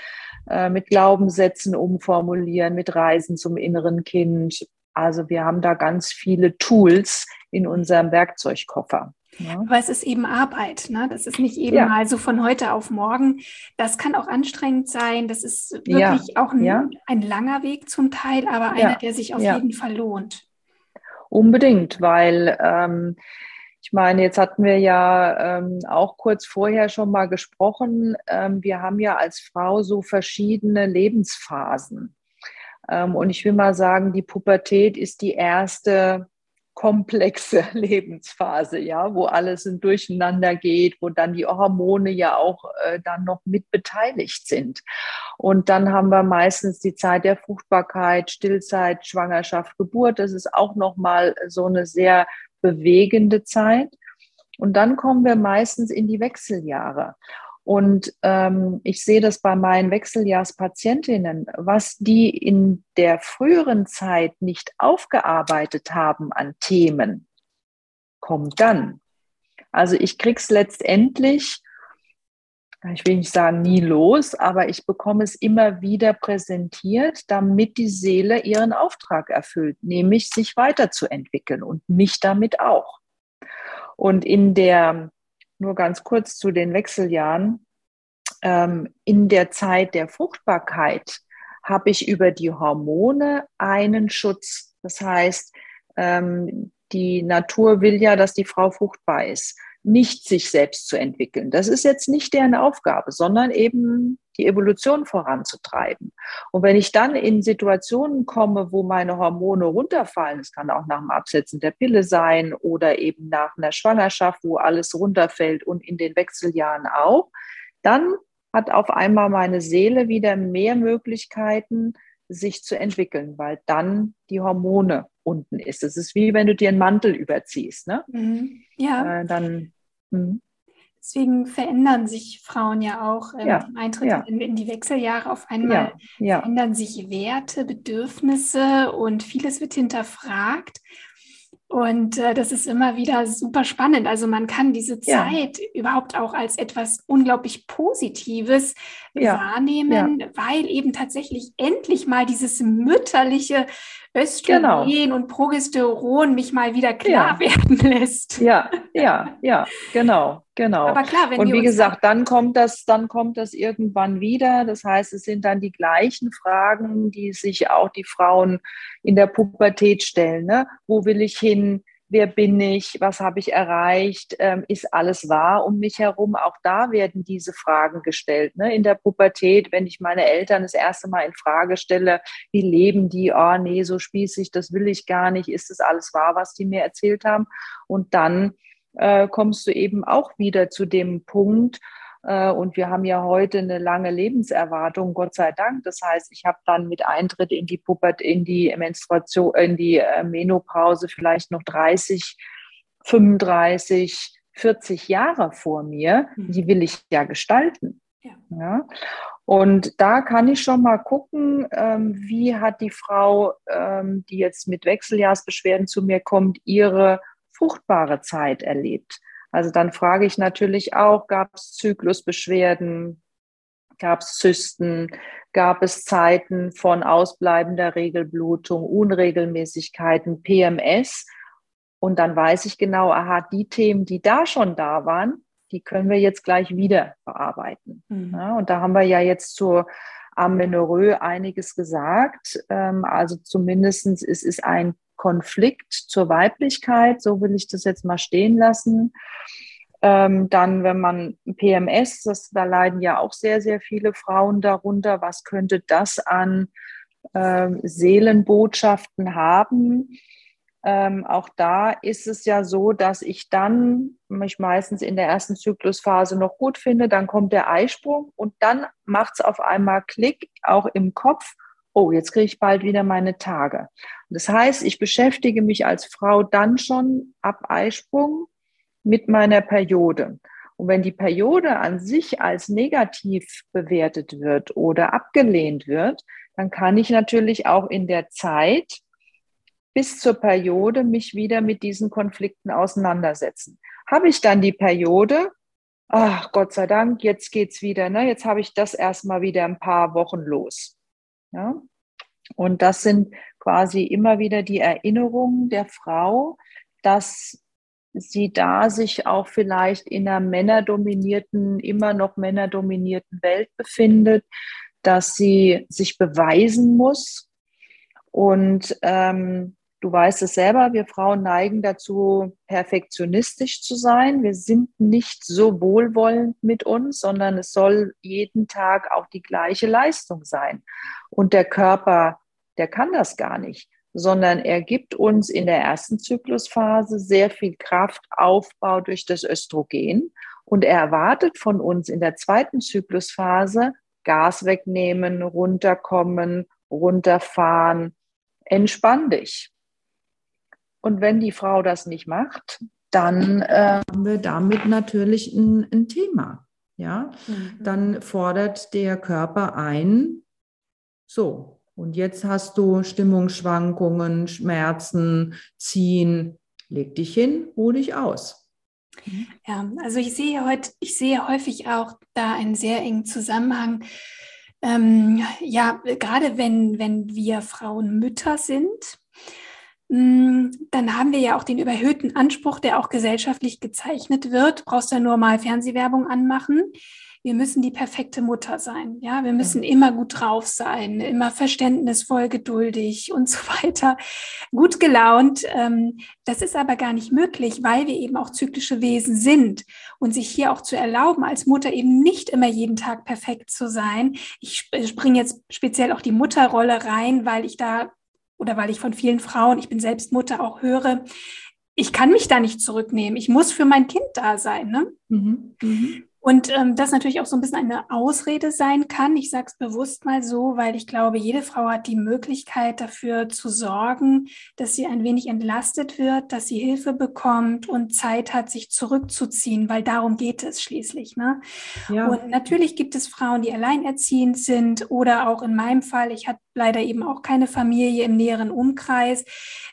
äh, mit Glaubenssätzen umformulieren, mit Reisen zum inneren Kind. Also wir haben da ganz viele Tools in unserem Werkzeugkoffer. Ja. Aber es ist eben Arbeit, ne? Das ist nicht eben ja. mal so von heute auf morgen. Das kann auch anstrengend sein. Das ist wirklich ja. auch ein, ja. ein langer Weg zum Teil, aber ja. einer, der sich auf ja. jeden Fall lohnt. Unbedingt, weil ähm, ich meine, jetzt hatten wir ja ähm, auch kurz vorher schon mal gesprochen. Ähm, wir haben ja als Frau so verschiedene Lebensphasen. Ähm, und ich will mal sagen, die Pubertät ist die erste komplexe Lebensphase, ja, wo alles durcheinander geht, wo dann die Hormone ja auch äh, dann noch mit beteiligt sind. Und dann haben wir meistens die Zeit der Fruchtbarkeit, Stillzeit, Schwangerschaft, Geburt. Das ist auch nochmal so eine sehr bewegende Zeit. Und dann kommen wir meistens in die Wechseljahre. Und ähm, ich sehe das bei meinen Wechseljahrspatientinnen, was die in der früheren Zeit nicht aufgearbeitet haben an Themen, kommt dann. Also ich krieg's letztendlich, ich will nicht sagen nie los, aber ich bekomme es immer wieder präsentiert, damit die Seele ihren Auftrag erfüllt, nämlich sich weiterzuentwickeln und mich damit auch. Und in der Nur ganz kurz zu den Wechseljahren. Ähm, in der Zeit der Fruchtbarkeit habe ich über die Hormone einen Schutz. Das heißt, ähm, die Natur will ja, dass die Frau fruchtbar ist, nicht sich selbst zu entwickeln. Das ist jetzt nicht deren Aufgabe, sondern eben die Evolution voranzutreiben. Und wenn ich dann in Situationen komme, wo meine Hormone runterfallen, das kann auch nach dem Absetzen der Pille sein oder eben nach einer Schwangerschaft, wo alles runterfällt und in den Wechseljahren auch, dann hat auf einmal meine Seele wieder mehr Möglichkeiten, sich zu entwickeln, weil dann die Hormone unten ist. Das ist wie wenn du dir einen Mantel überziehst, ne? Mhm. Ja. Äh, dann, mh. Deswegen verändern sich Frauen ja auch ähm, ja, im Eintritt ja. in, in die Wechseljahre auf einmal. Ja, ja. Verändern sich Werte, Bedürfnisse und vieles wird hinterfragt. Und äh, das ist immer wieder super spannend. Also man kann diese Zeit ja. überhaupt auch als etwas unglaublich Positives ja. wahrnehmen, ja. weil eben tatsächlich endlich mal dieses mütterliche Östrogen genau. und Progesteron mich mal wieder klar ja. werden lässt. Ja, ja, ja, genau, genau. Aber klar, wenn und wie gesagt, dann kommt das, dann kommt das irgendwann wieder. Das heißt, es sind dann die gleichen Fragen, die sich auch die Frauen in der Pubertät stellen, ne? Wo will ich hin? Wer bin ich? Was habe ich erreicht? Ähm, ist alles wahr um mich herum? Auch da werden diese Fragen gestellt. Ne? In der Pubertät, wenn ich meine Eltern das erste Mal in Frage stelle, wie leben die? Oh nee, so spießig, das will ich gar nicht. Ist das alles wahr, was die mir erzählt haben? Und dann äh, kommst du eben auch wieder zu dem Punkt, äh, und wir haben ja heute eine lange Lebenserwartung, Gott sei Dank. Das heißt, ich habe dann mit Eintritt in die Pubertät, in die Menstruation, in die äh, Menopause vielleicht noch dreißig, fünfunddreißig, vierzig Jahre vor mir. Mhm. Die will ich ja gestalten. Ja. Ja? Und da kann ich schon mal gucken, ähm, wie hat die Frau, ähm, die jetzt mit Wechseljahrsbeschwerden zu mir kommt, ihre fruchtbare Zeit erlebt. Also dann frage ich natürlich auch, gab es Zyklusbeschwerden, gab es Zysten, gab es Zeiten von ausbleibender Regelblutung, Unregelmäßigkeiten, P M S. Und dann weiß ich genau, aha, die Themen, die da schon da waren, die können wir jetzt gleich wieder bearbeiten. Mhm. Ja, und da haben wir ja jetzt zur Amenorrhö einiges gesagt. Ähm, also zumindest es ist ein Konflikt zur Weiblichkeit, so will ich das jetzt mal stehen lassen. Ähm, dann, wenn man P M S, das, da leiden ja auch sehr, sehr viele Frauen darunter. Was könnte das an ähm, Seelenbotschaften haben? Ähm, auch da ist es ja so, dass ich dann mich meistens in der ersten Zyklusphase noch gut finde. Dann kommt der Eisprung und dann macht es auf einmal Klick, auch im Kopf. Oh, jetzt kriege ich bald wieder meine Tage. Das heißt, ich beschäftige mich als Frau dann schon ab Eisprung mit meiner Periode. Und wenn die Periode an sich als negativ bewertet wird oder abgelehnt wird, dann kann ich natürlich auch in der Zeit bis zur Periode mich wieder mit diesen Konflikten auseinandersetzen. Habe ich dann die Periode, ach Gott sei Dank, jetzt geht's wieder, ne? Jetzt habe ich das erstmal wieder ein paar Wochen los. Ja? Und das sind quasi immer wieder die Erinnerungen der Frau, dass sie da sich auch vielleicht in einer männerdominierten, immer noch männerdominierten Welt befindet, dass sie sich beweisen muss. Und ähm, du weißt es selber, wir Frauen neigen dazu, perfektionistisch zu sein. Wir sind nicht so wohlwollend mit uns, sondern es soll jeden Tag auch die gleiche Leistung sein. Und der Körper, der kann das gar nicht, sondern er gibt uns in der ersten Zyklusphase sehr viel Kraftaufbau durch das Östrogen und er erwartet von uns in der zweiten Zyklusphase Gas wegnehmen, runterkommen, runterfahren, entspann dich. Und wenn die Frau das nicht macht, dann äh, haben wir damit natürlich ein, ein Thema. Ja? Mhm. Dann fordert der Körper ein, so, und jetzt hast du Stimmungsschwankungen, Schmerzen, Ziehen. Leg dich hin, ruh dich aus. Ja, also ich sehe heute, ich sehe häufig auch da einen sehr engen Zusammenhang. Ähm, ja, gerade wenn, wenn wir Frauen Mütter sind, dann haben wir ja auch den überhöhten Anspruch, der auch gesellschaftlich gezeichnet wird. Brauchst du ja nur mal Fernsehwerbung anmachen. Wir müssen die perfekte Mutter sein, ja, wir müssen immer gut drauf sein, immer verständnisvoll, geduldig und so weiter, gut gelaunt. Das ist aber gar nicht möglich, weil wir eben auch zyklische Wesen sind und sich hier auch zu erlauben, als Mutter eben nicht immer jeden Tag perfekt zu sein. Ich springe jetzt speziell auch die Mutterrolle rein, weil ich da oder weil ich von vielen Frauen, ich bin selbst Mutter, auch höre, ich kann mich da nicht zurücknehmen, ich muss für mein Kind da sein, ne? Mhm. Mhm. Und ähm, das natürlich auch so ein bisschen eine Ausrede sein kann. Ich sage es bewusst mal so, weil ich glaube, jede Frau hat die Möglichkeit, dafür zu sorgen, dass sie ein wenig entlastet wird, dass sie Hilfe bekommt und Zeit hat, sich zurückzuziehen, weil darum geht es schließlich, ne? Ja. Und natürlich gibt es Frauen, die alleinerziehend sind oder auch in meinem Fall, ich hatte leider eben auch keine Familie im näheren Umkreis,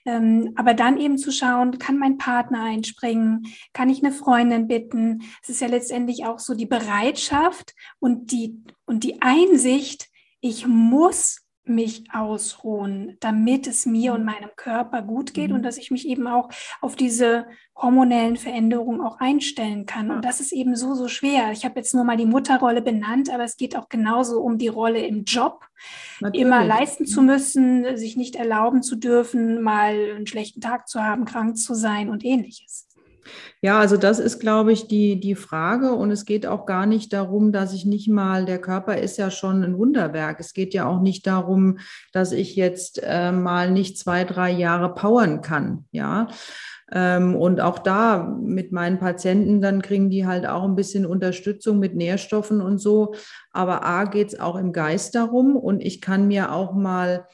ähm, aber dann eben zu schauen, kann mein Partner einspringen, kann ich eine Freundin bitten? Es ist ja letztendlich auch so die Bereitschaft und die, und die Einsicht, ich muss mich ausruhen, damit es mir und meinem Körper gut geht, mhm, und dass ich mich eben auch auf diese hormonellen Veränderungen auch einstellen kann. Und das ist eben so, so schwer. Ich habe jetzt nur mal die Mutterrolle benannt, aber es geht auch genauso um die Rolle im Job. Natürlich. Immer leisten zu müssen, sich nicht erlauben zu dürfen, mal einen schlechten Tag zu haben, krank zu sein und Ähnliches. Ja, also das ist, glaube ich, die, die Frage, und es geht auch gar nicht darum, dass ich nicht mal, der Körper ist ja schon ein Wunderwerk, es geht ja auch nicht darum, dass ich jetzt äh, mal nicht zwei, drei Jahre powern kann, ja, ähm, und auch da mit meinen Patienten, dann kriegen die halt auch ein bisschen Unterstützung mit Nährstoffen und so, aber A, geht es auch im Geist darum, und ich kann mir auch mal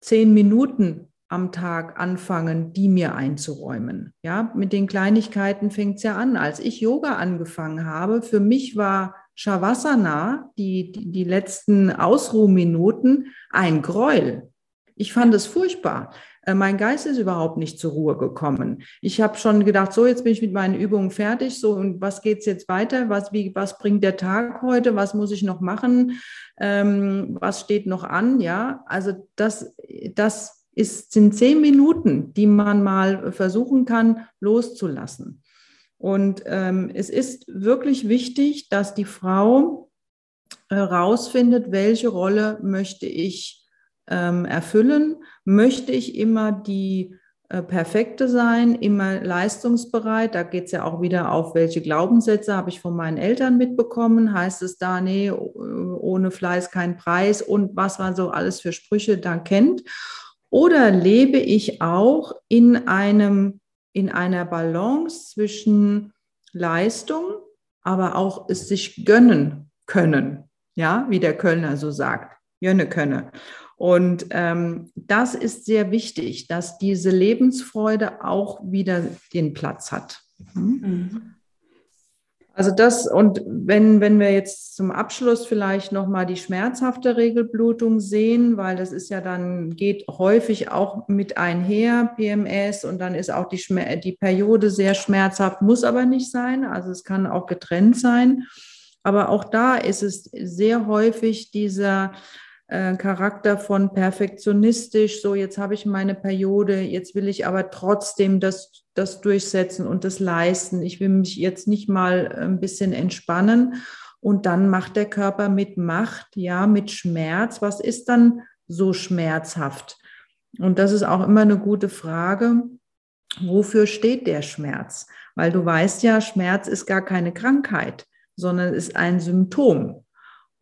zehn Minuten am Tag anfangen, die mir einzuräumen. Ja, mit den Kleinigkeiten fängt es ja an. Als ich Yoga angefangen habe, für mich war Shavasana, die, die, die letzten Ausruhminuten, ein Gräuel. Ich fand es furchtbar. Mein Geist ist überhaupt nicht zur Ruhe gekommen. Ich habe schon gedacht, so, jetzt bin ich mit meinen Übungen fertig. So, und was geht's jetzt weiter? Was, wie, was bringt der Tag heute? Was muss ich noch machen? Ähm, was steht noch an? Ja, also das, das ist, sind zehn Minuten, die man mal versuchen kann, loszulassen. Und ähm, es ist wirklich wichtig, dass die Frau herausfindet, äh, welche Rolle möchte ich ähm, erfüllen. Möchte ich immer die äh, Perfekte sein, immer leistungsbereit? Da geht es ja auch wieder auf, welche Glaubenssätze habe ich von meinen Eltern mitbekommen. Heißt es da, nee, ohne Fleiß kein Preis und was man so alles für Sprüche da kennt. Oder lebe ich auch in einem in einer Balance zwischen Leistung, aber auch es sich gönnen können, ja, wie der Kölner so sagt, gönne könne. Und ähm, das ist sehr wichtig, dass diese Lebensfreude auch wieder den Platz hat. Mhm. Also das, und wenn, wenn wir jetzt zum Abschluss vielleicht nochmal die schmerzhafte Regelblutung sehen, weil das ist ja dann, geht häufig auch mit einher, P M S, und dann ist auch die, Schmer- die Periode sehr schmerzhaft, muss aber nicht sein, also es kann auch getrennt sein, aber auch da ist es sehr häufig dieser äh, Charakter von perfektionistisch, so jetzt habe ich meine Periode, jetzt will ich aber trotzdem das das durchsetzen und das leisten. Ich will mich jetzt nicht mal ein bisschen entspannen. Und dann macht der Körper mit Macht, ja, mit Schmerz. Was ist dann so schmerzhaft? Und das ist auch immer eine gute Frage. Wofür steht der Schmerz? Weil du weißt ja, Schmerz ist gar keine Krankheit, sondern ist ein Symptom.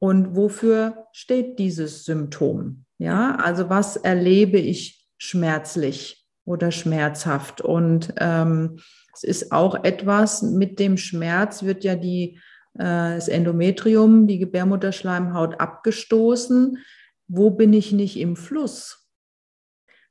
Und wofür steht dieses Symptom? Ja, also was erlebe ich schmerzlich oder schmerzhaft? Und ähm, es ist auch etwas, mit dem Schmerz wird ja die, äh, das Endometrium, die Gebärmutterschleimhaut abgestoßen. Wo bin ich nicht im Fluss?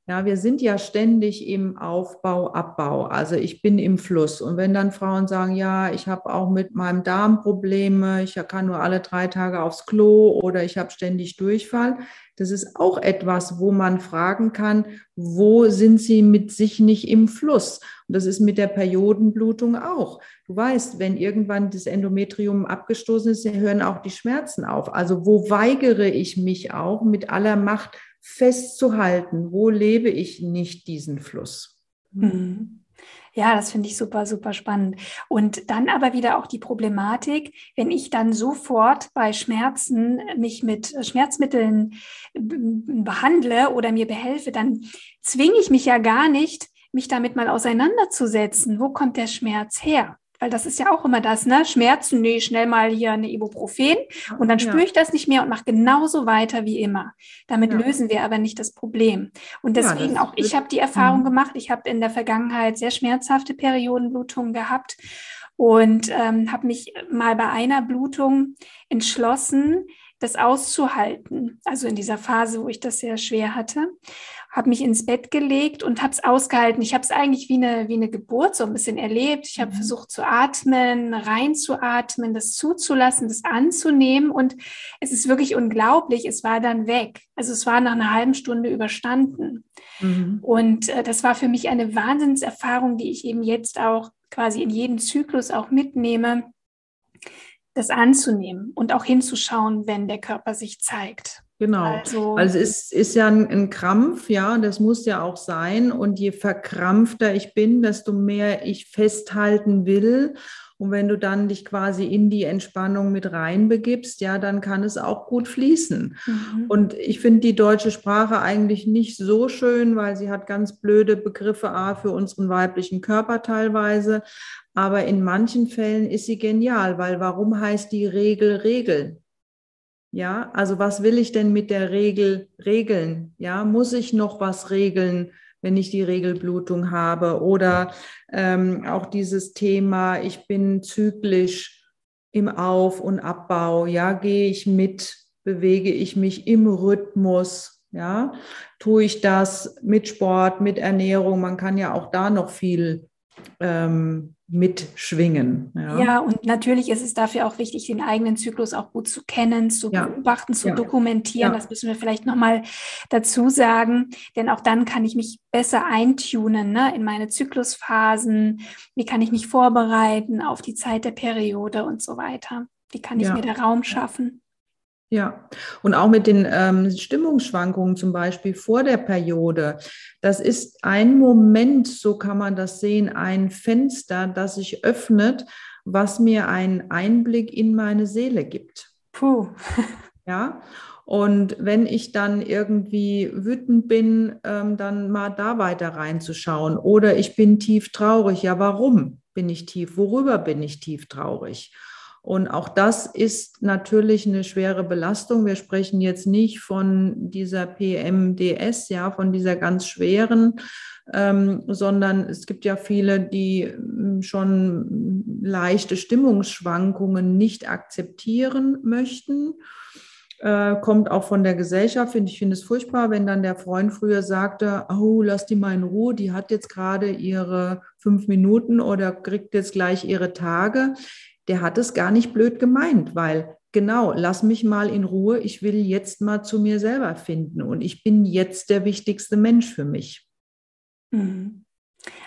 Ja, wir sind ja ständig im Aufbau, Abbau. Also ich bin im Fluss. Und wenn dann Frauen sagen, ja, ich habe auch mit meinem Darm Probleme, ich kann nur alle drei Tage aufs Klo oder ich habe ständig Durchfall, das ist auch etwas, wo man fragen kann, wo sind sie mit sich nicht im Fluss? Und das ist mit der Periodenblutung auch. Du weißt, wenn irgendwann das Endometrium abgestoßen ist, hören auch die Schmerzen auf. Also wo weigere ich mich auch mit aller Macht festzuhalten, wo lebe ich nicht diesen Fluss? Mhm. Ja, das finde ich super, super spannend. Und dann aber wieder auch die Problematik, wenn ich dann sofort bei Schmerzen mich mit Schmerzmitteln behandle oder mir behelfe, dann zwinge ich mich ja gar nicht, mich damit mal auseinanderzusetzen. Wo kommt der Schmerz her? Weil das ist ja auch immer das, ne? Schmerzen, nee, schnell mal hier eine Ibuprofen und dann spüre ich das nicht mehr und mache genauso weiter wie immer. Damit ja. lösen wir aber nicht das Problem. Und deswegen, ja, auch ich habe die Erfahrung gemacht, ich habe in der Vergangenheit sehr schmerzhafte Periodenblutungen gehabt und ähm, habe mich mal bei einer Blutung entschlossen, das auszuhalten, also in dieser Phase, wo ich das sehr schwer hatte, habe mich ins Bett gelegt und habe es ausgehalten. Ich habe es eigentlich wie eine, wie eine Geburt so ein bisschen erlebt. Ich habe versucht zu atmen, reinzuatmen, das zuzulassen, das anzunehmen, und es ist wirklich unglaublich, es war dann weg. Also es war nach einer halben Stunde überstanden. Mhm. Und äh, das war für mich eine Wahnsinnserfahrung, die ich eben jetzt auch quasi in jedem Zyklus auch mitnehme, das anzunehmen und auch hinzuschauen, wenn der Körper sich zeigt. Genau, also, also es ist, ist ja ein, ein Krampf, ja, das muss ja auch sein. Und je verkrampfter ich bin, desto mehr ich festhalten will. Und wenn du dann dich quasi in die Entspannung mit reinbegibst, ja, dann kann es auch gut fließen. Mhm. Und ich finde die deutsche Sprache eigentlich nicht so schön, weil sie hat ganz blöde Begriffe A für unseren weiblichen Körper teilweise. Aber in manchen Fällen ist sie genial, weil warum heißt die Regel Regel? Ja, also was will ich denn mit der Regel regeln? Ja, muss ich noch was regeln, wenn ich die Regelblutung habe? Oder ähm, auch dieses Thema, ich bin zyklisch im Auf- und Abbau. Ja, gehe ich mit, bewege ich mich im Rhythmus? Ja, tue ich das mit Sport, mit Ernährung? Man kann ja auch da noch viel ähm, mitschwingen. Ja. Ja, und natürlich ist es dafür auch wichtig, den eigenen Zyklus auch gut zu kennen, zu ja. beobachten, zu ja. dokumentieren. Ja. Das müssen wir vielleicht nochmal dazu sagen, denn auch dann kann ich mich besser eintunen, ne, in meine Zyklusphasen. Wie kann ich mich vorbereiten auf die Zeit der Periode und so weiter? Wie kann ich ja. mir da Raum schaffen? Ja, und auch mit den ähm, Stimmungsschwankungen zum Beispiel vor der Periode. Das ist ein Moment, so kann man das sehen, ein Fenster, das sich öffnet, was mir einen Einblick in meine Seele gibt. Puh. Ja, und wenn ich dann irgendwie wütend bin, ähm, dann mal da weiter reinzuschauen. Oder ich bin tief traurig. Ja, warum bin ich tief? Worüber bin ich tief traurig? Und auch das ist natürlich eine schwere Belastung. Wir sprechen jetzt nicht von dieser P M D S, ja, von dieser ganz schweren, ähm, sondern es gibt ja viele, die schon leichte Stimmungsschwankungen nicht akzeptieren möchten. Äh, kommt auch von der Gesellschaft. Ich finde es furchtbar, wenn dann der Freund früher sagte, oh, lass die mal in Ruhe, die hat jetzt gerade ihre fünf Minuten oder kriegt jetzt gleich ihre Tage. Der hat es gar nicht blöd gemeint, weil genau, lass mich mal in Ruhe, ich will jetzt mal zu mir selber finden und ich bin jetzt der wichtigste Mensch für mich.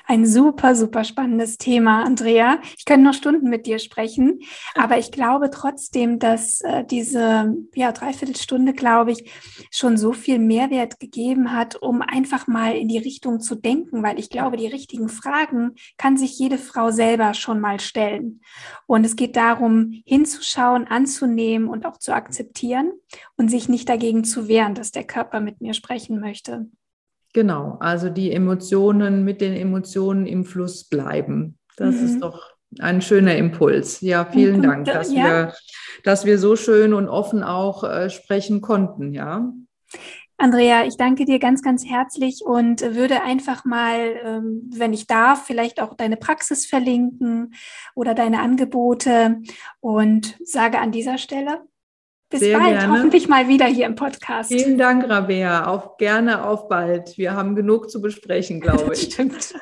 Ein super, super spannendes Thema, Andrea. Ich könnte noch Stunden mit dir sprechen, aber ich glaube trotzdem, dass äh, diese ja, Dreiviertelstunde, glaube ich, schon so viel Mehrwert gegeben hat, um einfach mal in die Richtung zu denken, weil ich glaube, die richtigen Fragen kann sich jede Frau selber schon mal stellen. Und es geht darum, hinzuschauen, anzunehmen und auch zu akzeptieren und sich nicht dagegen zu wehren, dass der Körper mit mir sprechen möchte. Genau, also die Emotionen mit den Emotionen im Fluss bleiben. Das mhm. ist doch ein schöner Impuls. Ja, vielen Dank, dass, ja. wir, dass wir so schön und offen auch äh, sprechen konnten. Ja. Andrea, ich danke dir ganz, ganz herzlich und würde einfach mal, ähm, wenn ich darf, vielleicht auch deine Praxis verlinken oder deine Angebote und sage an dieser Stelle, bis Sehr bald, gerne. Hoffentlich mal wieder hier im Podcast. Vielen Dank, Rabea. Auch gerne auf bald. Wir haben genug zu besprechen, glaube ich. Stimmt.